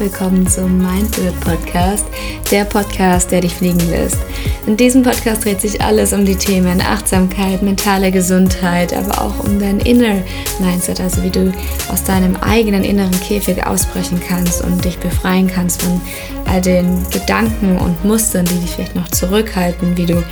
herzlich willkommen zum Mindworld-Podcast, der Podcast, der dich fliegen lässt. In diesem Podcast dreht sich alles um die Themen Achtsamkeit, mentale Gesundheit, aber auch um dein Inner Mindset, also wie du aus deinem eigenen inneren Käfig ausbrechen kannst und dich befreien kannst von all den Gedanken und Mustern, die dich vielleicht noch zurückhalten, wie du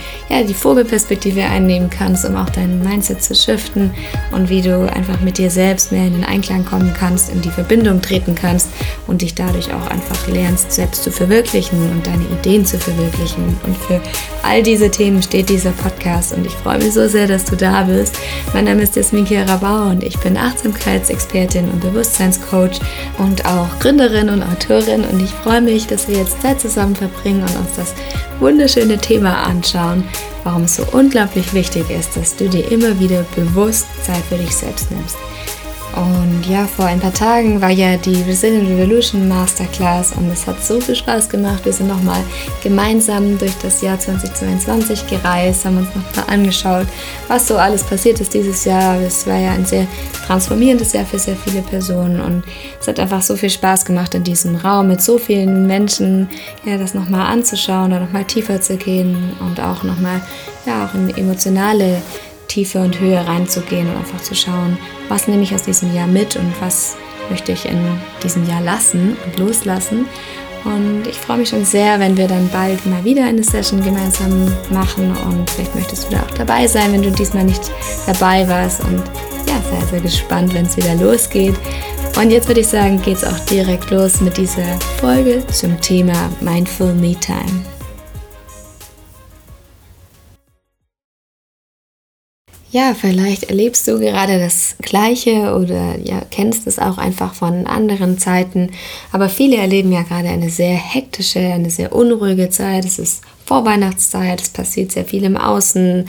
die Vogelperspektive einnehmen kannst, um auch dein Mindset zu shiften und wie du einfach mit dir selbst mehr in den Einklang kommen kannst, in die Verbindung treten kannst und dich dadurch auch einfach lernst, selbst zu verwirklichen und deine Ideen zu verwirklichen. Und für all diese Themen steht dieser Podcast und ich freue mich so sehr, dass du da bist. Mein Name ist Jasmin Kira Bauer und ich bin Achtsamkeitsexpertin und Bewusstseinscoach und auch Gründerin und Autorin und ich freue mich, dass wir jetzt Zeit zusammen verbringen und uns das wunderschöne Thema anschauen, warum es so unglaublich wichtig ist, dass du dir immer wieder bewusst Zeit für dich selbst nimmst. Und ja, vor ein paar Tagen war ja die Resilient Revolution Masterclass und es hat so viel Spaß gemacht. Wir sind nochmal gemeinsam durch das Jahr 2022 gereist, haben uns nochmal angeschaut, was so alles passiert ist dieses Jahr. Es war ja ein sehr transformierendes Jahr für sehr viele Personen und es hat einfach so viel Spaß gemacht in diesem Raum mit so vielen Menschen, das nochmal anzuschauen und nochmal tiefer zu gehen und auch nochmal, auch in emotionale Tiefe und Höhe reinzugehen und einfach zu schauen, was nehme ich aus diesem Jahr mit und was möchte ich in diesem Jahr lassen und loslassen. Und ich freue mich schon sehr, wenn wir dann bald mal wieder eine Session gemeinsam machen und vielleicht möchtest du da auch dabei sein, wenn du diesmal nicht dabei warst. Und ja, sehr, sehr gespannt, wenn es wieder losgeht. Und jetzt würde ich sagen, geht es auch direkt los mit dieser Folge zum Thema Mindful Me Time. Ja, vielleicht erlebst du gerade das Gleiche oder kennst es auch einfach von anderen Zeiten. Aber viele erleben ja gerade eine sehr hektische, eine sehr unruhige Zeit. Es ist Vorweihnachtszeit, es passiert sehr viel im Außen.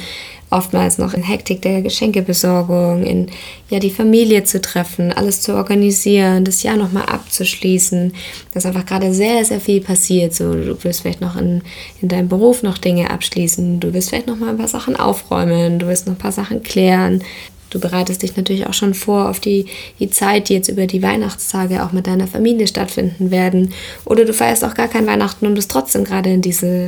Oftmals noch in Hektik der Geschenkebesorgung, in die Familie zu treffen, alles zu organisieren, das Jahr nochmal abzuschließen. Das ist einfach gerade sehr, sehr viel passiert. So, du willst vielleicht noch in deinem Beruf noch Dinge abschließen, du willst vielleicht noch mal ein paar Sachen aufräumen, du willst noch ein paar Sachen klären. Du bereitest dich natürlich auch schon vor auf die Zeit, die jetzt über die Weihnachtstage auch mit deiner Familie stattfinden werden. Oder du feierst auch gar kein Weihnachten und bist trotzdem gerade in dieser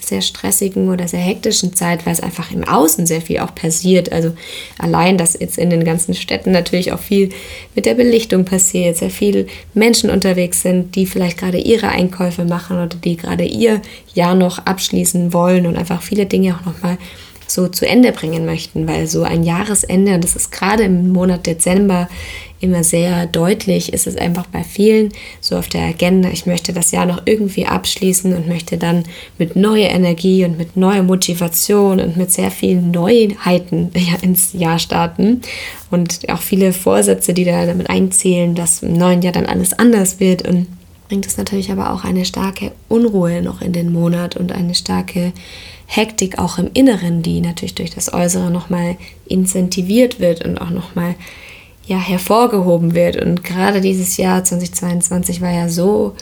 sehr stressigen oder sehr hektischen Zeit, weil es einfach im Außen sehr viel auch passiert. Also allein, dass jetzt in den ganzen Städten natürlich auch viel mit der Belichtung passiert, sehr viele Menschen unterwegs sind, die vielleicht gerade ihre Einkäufe machen oder die gerade ihr Jahr noch abschließen wollen und einfach viele Dinge auch nochmal so zu Ende bringen möchten, weil so ein Jahresende, und das ist gerade im Monat Dezember immer sehr deutlich, ist es einfach bei vielen so auf der Agenda, ich möchte das Jahr noch irgendwie abschließen und möchte dann mit neuer Energie und mit neuer Motivation und mit sehr vielen Neuheiten ins Jahr starten und auch viele Vorsätze, die da damit einzählen, dass im neuen Jahr dann alles anders wird und bringt es natürlich aber auch eine starke Unruhe noch in den Monat und eine starke Hektik auch im Inneren, die natürlich durch das Äußere nochmal incentiviert wird und auch nochmal hervorgehoben wird. Und gerade dieses Jahr 2022 war ja so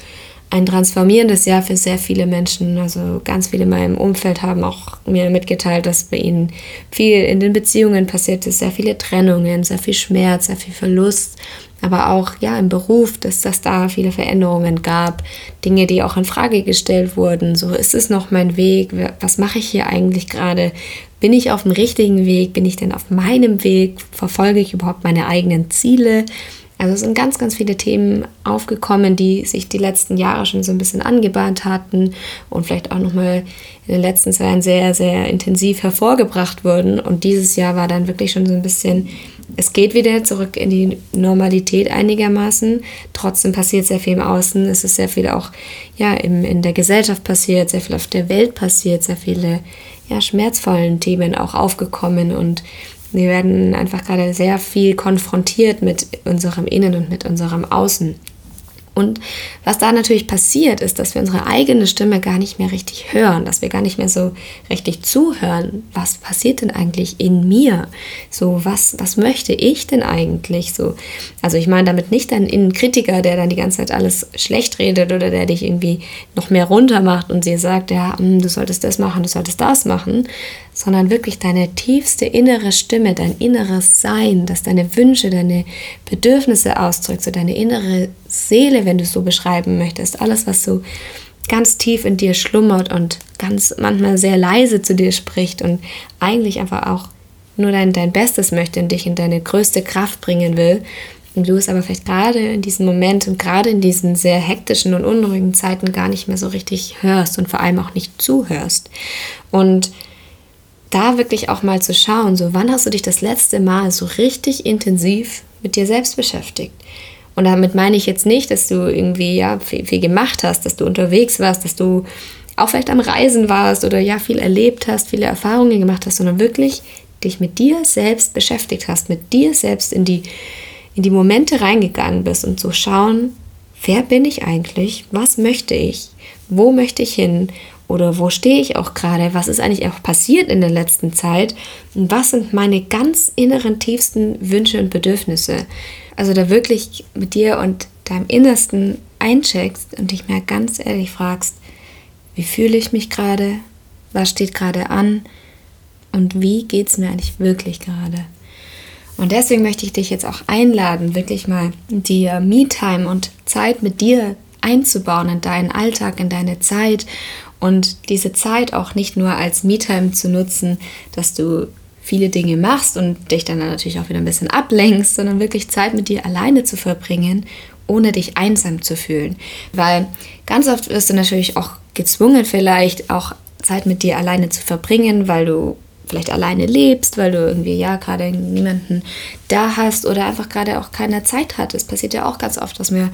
ein transformierendes Jahr für sehr viele Menschen. Also ganz viele in meinem Umfeld haben auch mir mitgeteilt, dass bei ihnen viel in den Beziehungen passiert ist, sehr viele Trennungen, sehr viel Schmerz, sehr viel Verlust, aber auch im Beruf, dass das da viele Veränderungen gab, Dinge, die auch in Frage gestellt wurden. So, ist es noch mein Weg? Was mache ich hier eigentlich gerade? Bin ich auf dem richtigen Weg? Bin ich denn auf meinem Weg? Verfolge ich überhaupt meine eigenen Ziele? Also es sind ganz, ganz viele Themen aufgekommen, die sich die letzten Jahre schon so ein bisschen angebahnt hatten und vielleicht auch nochmal in den letzten Jahren sehr, sehr intensiv hervorgebracht wurden. Und dieses Jahr war dann wirklich schon so ein bisschen, es geht wieder zurück in die Normalität einigermaßen. Trotzdem passiert sehr viel im Außen. Es ist sehr viel auch in der Gesellschaft passiert, sehr viel auf der Welt passiert, sehr viele schmerzvollen Themen auch aufgekommen und wir werden einfach gerade sehr viel konfrontiert mit unserem Innen und mit unserem Außen. Und was da natürlich passiert, ist, dass wir unsere eigene Stimme gar nicht mehr richtig hören, dass wir gar nicht mehr so richtig zuhören. Was passiert denn eigentlich in mir? So, was möchte ich denn eigentlich? So, also ich meine damit nicht deinen Innenkritiker, der dann die ganze Zeit alles schlecht redet oder der dich irgendwie noch mehr runter macht und dir sagt, du solltest das machen, du solltest das machen, sondern wirklich deine tiefste innere Stimme, dein inneres Sein, das deine Wünsche, deine Bedürfnisse ausdrückt, so deine innere Seele, wenn du es so beschreiben möchtest, alles, was so ganz tief in dir schlummert und ganz manchmal sehr leise zu dir spricht und eigentlich einfach auch nur dein Bestes möchte und dich in deine größte Kraft bringen will und du es aber vielleicht gerade in diesem Moment und gerade in diesen sehr hektischen und unruhigen Zeiten gar nicht mehr so richtig hörst und vor allem auch nicht zuhörst. Und da wirklich auch mal zu schauen, so wann hast du dich das letzte Mal so richtig intensiv mit dir selbst beschäftigt? Und damit meine ich jetzt nicht, dass du irgendwie viel gemacht hast, dass du unterwegs warst, dass du auch vielleicht am Reisen warst oder viel erlebt hast, viele Erfahrungen gemacht hast, sondern wirklich dich mit dir selbst beschäftigt hast, mit dir selbst in die Momente reingegangen bist und so schauen, wer bin ich eigentlich, was möchte ich, wo möchte ich hin oder wo stehe ich auch gerade, was ist eigentlich auch passiert in der letzten Zeit und was sind meine ganz inneren, tiefsten Wünsche und Bedürfnisse. Also da wirklich mit dir und deinem Innersten eincheckst und dich mal ganz ehrlich fragst, wie fühle ich mich gerade, was steht gerade an und wie geht es mir eigentlich wirklich gerade. Und deswegen möchte ich dich jetzt auch einladen, wirklich mal die Me-Time und Zeit mit dir einzubauen in deinen Alltag, in deine Zeit und diese Zeit auch nicht nur als Me-Time zu nutzen, dass du viele Dinge machst und dich dann natürlich auch wieder ein bisschen ablenkst, sondern wirklich Zeit mit dir alleine zu verbringen, ohne dich einsam zu fühlen. Weil ganz oft wirst du natürlich auch gezwungen, vielleicht auch Zeit mit dir alleine zu verbringen, weil du vielleicht alleine lebst, weil du irgendwie gerade niemanden da hast oder einfach gerade auch keine Zeit hattest. Es passiert ja auch ganz oft, dass wir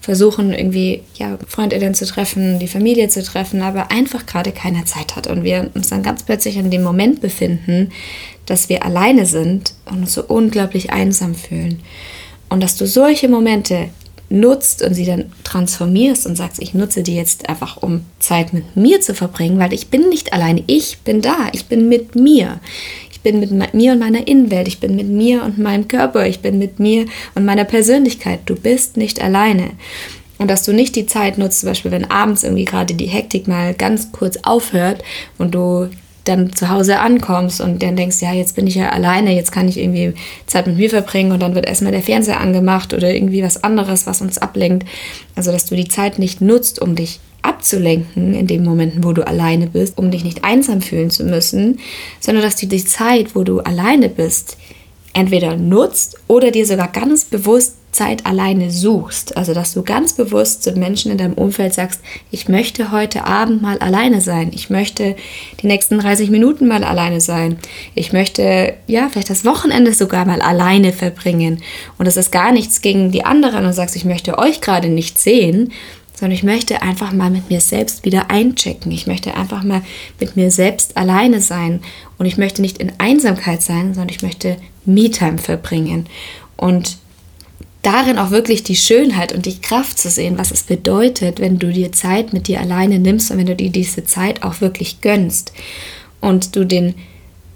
versuchen irgendwie Freundinnen zu treffen, die Familie zu treffen, aber einfach gerade keine Zeit hat und wir uns dann ganz plötzlich in dem Moment befinden, dass wir alleine sind und uns so unglaublich einsam fühlen. Und dass du solche Momente nutzt und sie dann transformierst und sagst, ich nutze die jetzt einfach, um Zeit mit mir zu verbringen, weil ich bin nicht alleine, ich bin da, ich bin mit mir. Ich bin mit mir und meiner Innenwelt, ich bin mit mir und meinem Körper, ich bin mit mir und meiner Persönlichkeit. Du bist nicht alleine. Und dass du nicht die Zeit nutzt, zum Beispiel, wenn abends irgendwie gerade die Hektik mal ganz kurz aufhört und du dann zu Hause ankommst und dann denkst, jetzt bin ich ja alleine, jetzt kann ich irgendwie Zeit mit mir verbringen und dann wird erstmal der Fernseher angemacht oder irgendwie was anderes, was uns ablenkt. Also, dass du die Zeit nicht nutzt, um dich abzulenken in den Momenten, wo du alleine bist, um dich nicht einsam fühlen zu müssen, sondern dass du die Zeit, wo du alleine bist, entweder nutzt oder dir sogar ganz bewusst Zeit alleine suchst. Also, dass du ganz bewusst zu Menschen in deinem Umfeld sagst, ich möchte heute Abend mal alleine sein, ich möchte die nächsten 30 Minuten mal alleine sein, ich möchte, vielleicht das Wochenende sogar mal alleine verbringen. Und das ist gar nichts gegen die anderen und sagst, ich möchte euch gerade nicht sehen, sondern ich möchte einfach mal mit mir selbst wieder einchecken. Ich möchte einfach mal mit mir selbst alleine sein. Und ich möchte nicht in Einsamkeit sein, sondern ich möchte Me-Time verbringen. Und darin auch wirklich die Schönheit und die Kraft zu sehen, was es bedeutet, wenn du dir Zeit mit dir alleine nimmst und wenn du dir diese Zeit auch wirklich gönnst. Und du den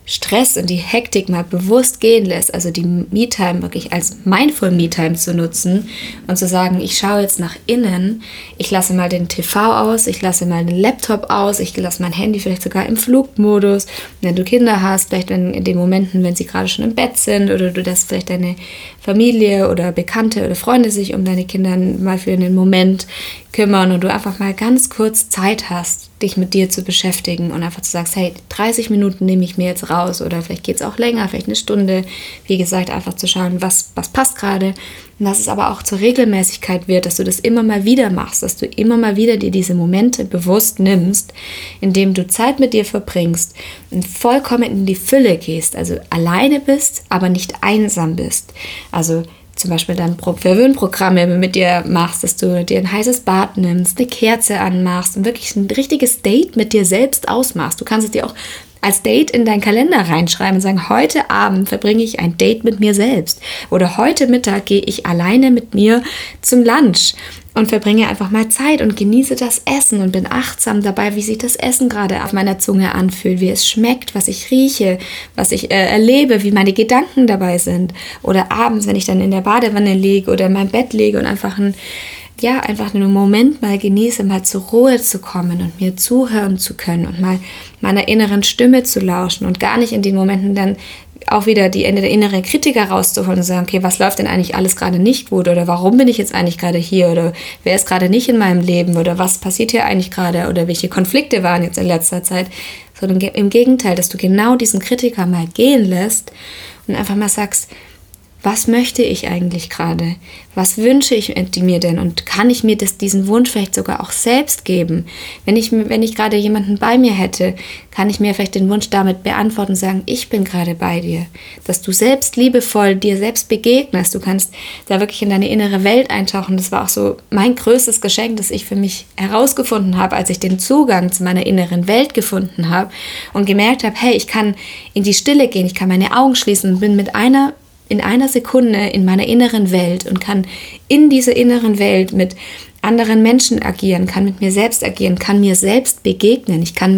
Stress und die Hektik mal bewusst gehen lässt, also die Me-Time wirklich als Mindful Me-Time zu nutzen und zu sagen, ich schaue jetzt nach innen, ich lasse mal den TV aus, ich lasse mal den Laptop aus, ich lasse mein Handy vielleicht sogar im Flugmodus, wenn du Kinder hast, vielleicht in den Momenten, wenn sie gerade schon im Bett sind oder du das vielleicht deine Familie oder Bekannte oder Freunde sich um deine Kinder mal für einen Moment kümmern und du einfach mal ganz kurz Zeit hast, dich mit dir zu beschäftigen und einfach zu sagen, hey, 30 Minuten nehme ich mir jetzt raus oder vielleicht geht es auch länger, vielleicht eine Stunde. Wie gesagt, einfach zu schauen, was passt gerade und dass es aber auch zur Regelmäßigkeit wird, dass du das immer mal wieder machst, dass du immer mal wieder dir diese Momente bewusst nimmst, indem du Zeit mit dir verbringst und vollkommen in die Fülle gehst, also alleine bist, aber nicht einsam bist. Also zum Beispiel dann Verwöhnprogramm mit dir machst, dass du dir ein heißes Bad nimmst, eine Kerze anmachst und wirklich ein richtiges Date mit dir selbst ausmachst. Du kannst es dir auch als Date in deinen Kalender reinschreiben und sagen, heute Abend verbringe ich ein Date mit mir selbst oder heute Mittag gehe ich alleine mit mir zum Lunch und verbringe einfach mal Zeit und genieße das Essen und bin achtsam dabei, wie sich das Essen gerade auf meiner Zunge anfühlt, wie es schmeckt, was ich rieche, was ich erlebe, wie meine Gedanken dabei sind oder abends, wenn ich dann in der Badewanne liege oder in meinem Bett liege und einfach einen Moment mal genieße, mal zur Ruhe zu kommen und mir zuhören zu können und mal meiner inneren Stimme zu lauschen und gar nicht in den Momenten dann auch wieder die innere Kritiker rauszuholen und zu sagen, okay, was läuft denn eigentlich alles gerade nicht gut oder warum bin ich jetzt eigentlich gerade hier oder wer ist gerade nicht in meinem Leben oder was passiert hier eigentlich gerade oder welche Konflikte waren jetzt in letzter Zeit, sondern im Gegenteil, dass du genau diesen Kritiker mal gehen lässt und einfach mal sagst, was möchte ich eigentlich gerade? Was wünsche ich mir denn? Und kann ich mir diesen Wunsch vielleicht sogar auch selbst geben? Wenn ich gerade jemanden bei mir hätte, kann ich mir vielleicht den Wunsch damit beantworten und sagen, ich bin gerade bei dir. Dass du selbst liebevoll dir selbst begegnest. Du kannst da wirklich in deine innere Welt eintauchen. Das war auch so mein größtes Geschenk, das ich für mich herausgefunden habe, als ich den Zugang zu meiner inneren Welt gefunden habe und gemerkt habe, hey, ich kann in die Stille gehen, ich kann meine Augen schließen und bin in einer Sekunde in meiner inneren Welt und kann in dieser inneren Welt mit anderen Menschen agieren, kann mit mir selbst agieren, kann mir selbst begegnen. Ich kann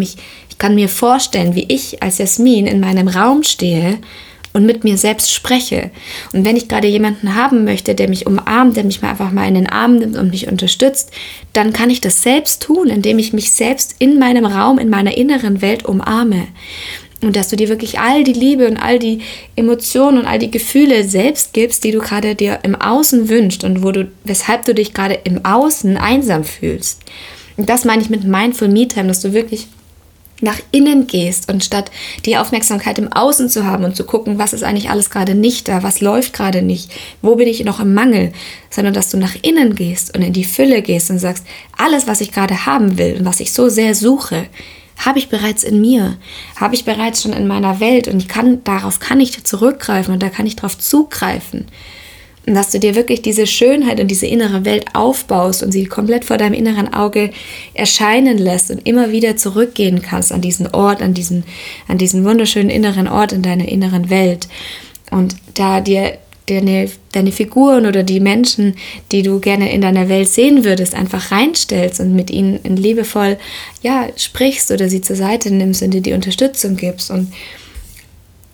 mir vorstellen, wie ich als Jasmin in meinem Raum stehe und mit mir selbst spreche. Und wenn ich gerade jemanden haben möchte, der mich umarmt, der mich einfach mal in den Arm nimmt und mich unterstützt, dann kann ich das selbst tun, indem ich mich selbst in meinem Raum, in meiner inneren Welt umarme. Und dass du dir wirklich all die Liebe und all die Emotionen und all die Gefühle selbst gibst, die du gerade dir im Außen wünschst und weshalb du dich gerade im Außen einsam fühlst. Und das meine ich mit Mindful Me-Time, dass du wirklich nach innen gehst und statt die Aufmerksamkeit im Außen zu haben und zu gucken, was ist eigentlich alles gerade nicht da, was läuft gerade nicht, wo bin ich noch im Mangel, sondern dass du nach innen gehst und in die Fülle gehst und sagst, alles, was ich gerade haben will und was ich so sehr suche, habe ich bereits in mir, habe ich bereits schon in meiner Welt und darauf kann ich zurückgreifen und da kann ich drauf zugreifen. Und dass du dir wirklich diese Schönheit und diese innere Welt aufbaust und sie komplett vor deinem inneren Auge erscheinen lässt und immer wieder zurückgehen kannst an diesen Ort, an diesen wunderschönen inneren Ort in deiner inneren Welt. Und da dir deine Figuren oder die Menschen, die du gerne in deiner Welt sehen würdest, einfach reinstellst und mit ihnen liebevoll sprichst oder sie zur Seite nimmst und dir die Unterstützung gibst und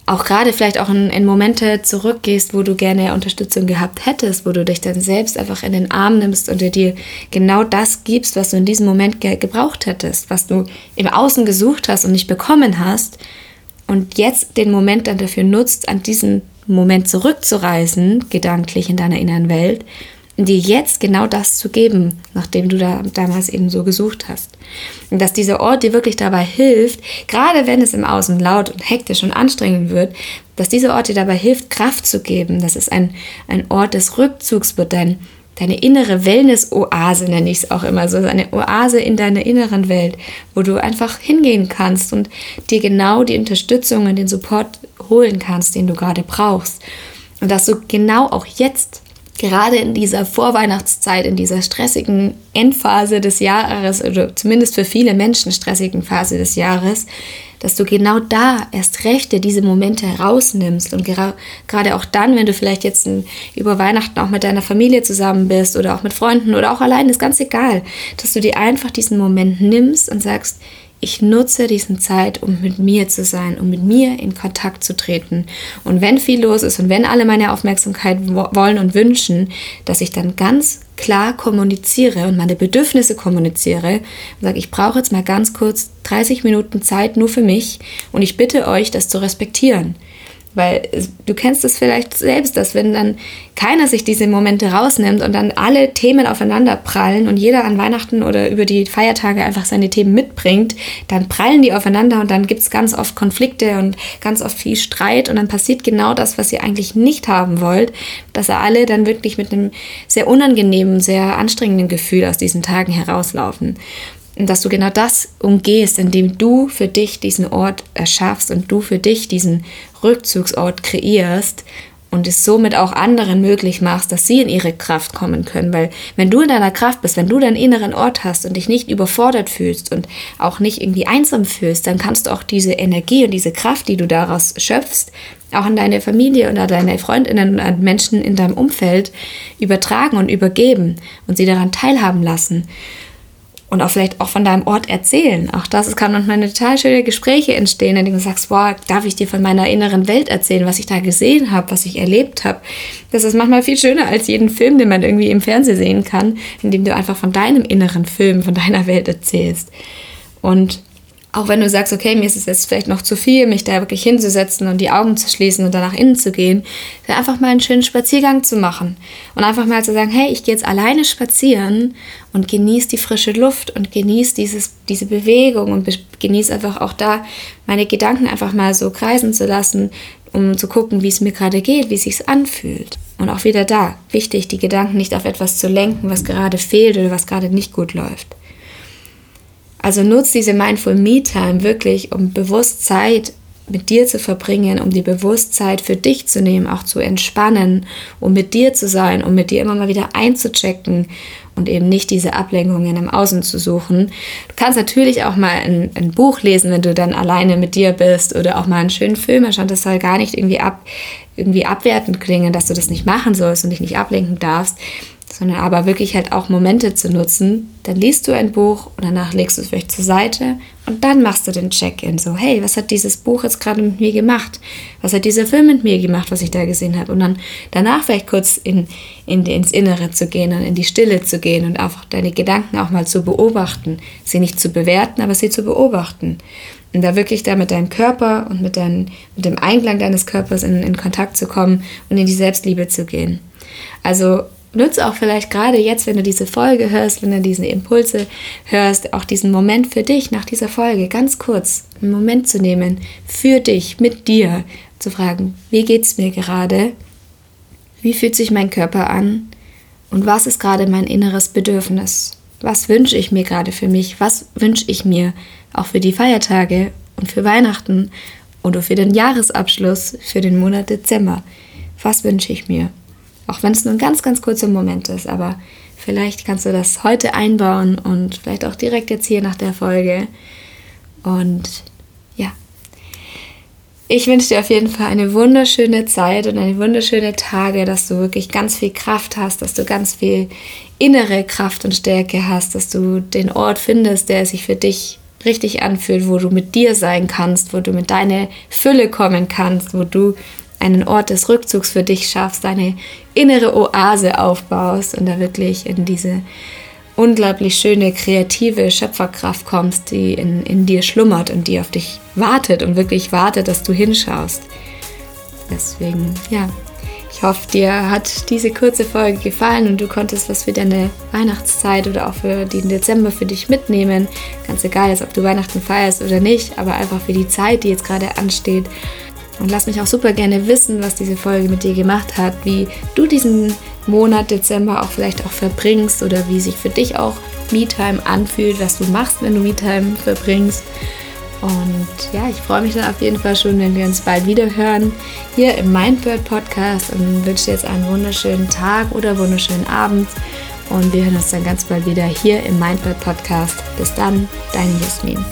auch gerade vielleicht auch in Momente zurückgehst, wo du gerne Unterstützung gehabt hättest, wo du dich dann selbst einfach in den Arm nimmst und dir genau das gibst, was du in diesem Moment gebraucht hättest, was du im Außen gesucht hast und nicht bekommen hast und jetzt den Moment dann dafür nutzt, an diesen Moment zurückzureisen, gedanklich in deiner inneren Welt, und dir jetzt genau das zu geben, nachdem du da damals eben so gesucht hast. Und dass dieser Ort dir wirklich dabei hilft, gerade wenn es im Außen laut und hektisch und anstrengend wird, dass dieser Ort dir dabei hilft, Kraft zu geben. Das ist ein Ort des Rückzugs, wird deine innere Wellness-Oase, nenne ich es auch immer so, eine Oase in deiner inneren Welt, wo du einfach hingehen kannst und dir genau die Unterstützung und den Support holen kannst, den du gerade brauchst. Und dass du genau auch jetzt, gerade in dieser Vorweihnachtszeit, in dieser stressigen Endphase des Jahres oder zumindest für viele Menschen stressigen Phase des Jahres, dass du genau da erst recht dir diese Momente herausnimmst und gerade auch dann, wenn du vielleicht jetzt über Weihnachten auch mit deiner Familie zusammen bist oder auch mit Freunden oder auch allein, ist ganz egal, dass du dir einfach diesen Moment nimmst und sagst, ich nutze diesen Zeit, um mit mir zu sein, um mit mir in Kontakt zu treten. Und wenn viel los ist und wenn alle meine Aufmerksamkeit wollen und wünschen, dass ich dann ganz klar kommuniziere und meine Bedürfnisse kommuniziere und sage, ich brauche jetzt mal ganz kurz 30 Minuten Zeit nur für mich und ich bitte euch, das zu respektieren. Weil du kennst es vielleicht selbst, dass wenn dann keiner sich diese Momente rausnimmt und dann alle Themen aufeinander prallen und jeder an Weihnachten oder über die Feiertage einfach seine Themen mitbringt, dann prallen die aufeinander und dann gibt es ganz oft Konflikte und ganz oft viel Streit und dann passiert genau das, was ihr eigentlich nicht haben wollt, dass ihr alle dann wirklich mit einem sehr unangenehmen, sehr anstrengenden Gefühl aus diesen Tagen herauslaufen. Und dass du genau das umgehst, indem du für dich diesen Ort erschaffst und du für dich diesen Rückzugsort kreierst und es somit auch anderen möglich machst, dass sie in ihre Kraft kommen können. Weil wenn du in deiner Kraft bist, wenn du deinen inneren Ort hast und dich nicht überfordert fühlst und auch nicht irgendwie einsam fühlst, dann kannst du auch diese Energie und diese Kraft, die du daraus schöpfst, auch an deine Familie oder deine Freundinnen und an Menschen in deinem Umfeld übertragen und übergeben und sie daran teilhaben lassen. Und auch vielleicht auch von deinem Ort erzählen. Auch das kann manchmal total schöne Gespräche entstehen, in denen du sagst, boah, darf ich dir von meiner inneren Welt erzählen, was ich da gesehen habe, was ich erlebt habe. Das ist manchmal viel schöner als jeden Film, den man irgendwie im Fernsehen sehen kann, indem du einfach von deinem inneren Film, von deiner Welt erzählst. Und auch wenn du sagst, okay, mir ist es jetzt vielleicht noch zu viel, mich da wirklich hinzusetzen und die Augen zu schließen und dann nach innen zu gehen, dann einfach mal einen schönen Spaziergang zu machen und einfach mal zu sagen, hey, ich gehe jetzt alleine spazieren und genieße die frische Luft und genieße diese Bewegung und genieße einfach auch da, meine Gedanken einfach mal so kreisen zu lassen, um zu gucken, wie es mir gerade geht, wie es sich anfühlt. Und auch wieder da, wichtig, die Gedanken nicht auf etwas zu lenken, was gerade fehlt oder was gerade nicht gut läuft. Also nutz diese Mindful Me-Time wirklich, um bewusst Zeit mit dir zu verbringen, um die Bewusstheit für dich zu nehmen, auch zu entspannen, um mit dir zu sein, um mit dir immer mal wieder einzuchecken und eben nicht diese Ablenkungen im Außen zu suchen. Du kannst natürlich auch mal ein Buch lesen, wenn du dann alleine mit dir bist, oder auch mal einen schönen Film anschauen. Das soll gar nicht irgendwie abwertend klingen, dass du das nicht machen sollst und dich nicht ablenken darfst, sondern aber wirklich halt auch Momente zu nutzen. Dann liest du ein Buch und danach legst du es vielleicht zur Seite und dann machst du den Check-in. So, hey, was hat dieses Buch jetzt gerade mit mir gemacht? Was hat dieser Film mit mir gemacht, was ich da gesehen habe? Und dann danach vielleicht kurz ins Innere zu gehen und in die Stille zu gehen und auch deine Gedanken auch mal zu beobachten. Sie nicht zu bewerten, aber sie zu beobachten. Und da wirklich da mit deinem Körper und mit dem Einklang deines Körpers in Kontakt zu kommen und in die Selbstliebe zu gehen. Also nutze auch vielleicht gerade jetzt, wenn du diese Folge hörst, wenn du diese Impulse hörst, auch diesen Moment für dich nach dieser Folge, ganz kurz einen Moment zu nehmen, für dich, mit dir, zu fragen, wie geht's mir gerade, wie fühlt sich mein Körper an und was ist gerade mein inneres Bedürfnis? Was wünsche ich mir gerade für mich? Was wünsche ich mir auch für die Feiertage und für Weihnachten und für den Jahresabschluss, für den Monat Dezember? Was wünsche ich mir? Auch wenn es nur ein ganz, ganz kurzer Moment ist, aber vielleicht kannst du das heute einbauen und vielleicht auch direkt jetzt hier nach der Folge. Und ja, ich wünsche dir auf jeden Fall eine wunderschöne Zeit und eine wunderschöne Tage, dass du wirklich ganz viel Kraft hast, dass du ganz viel innere Kraft und Stärke hast, dass du den Ort findest, der sich für dich richtig anfühlt, wo du mit dir sein kannst, wo du mit deiner Fülle kommen kannst, wo du einen Ort des Rückzugs für dich schaffst, deine innere Oase aufbaust und da wirklich in diese unglaublich schöne, kreative Schöpferkraft kommst, die in dir schlummert und die auf dich wartet und wirklich wartet, dass du hinschaust. Deswegen, ja, ich hoffe, dir hat diese kurze Folge gefallen und du konntest was für deine Weihnachtszeit oder auch für den Dezember für dich mitnehmen. Ganz egal, jetzt, ob du Weihnachten feierst oder nicht, aber einfach für die Zeit, die jetzt gerade ansteht. Und lass mich auch super gerne wissen, was diese Folge mit dir gemacht hat, wie du diesen Monat Dezember auch vielleicht auch verbringst oder wie sich für dich auch Me-Time anfühlt, was du machst, wenn du Me-Time verbringst. Und ja, ich freue mich dann auf jeden Fall schon, wenn wir uns bald wieder hören, hier im Mindworld-Podcast, und wünsche dir jetzt einen wunderschönen Tag oder wunderschönen Abend. Und wir hören uns dann ganz bald wieder hier im Mindworld-Podcast. Bis dann, deine Jasmin.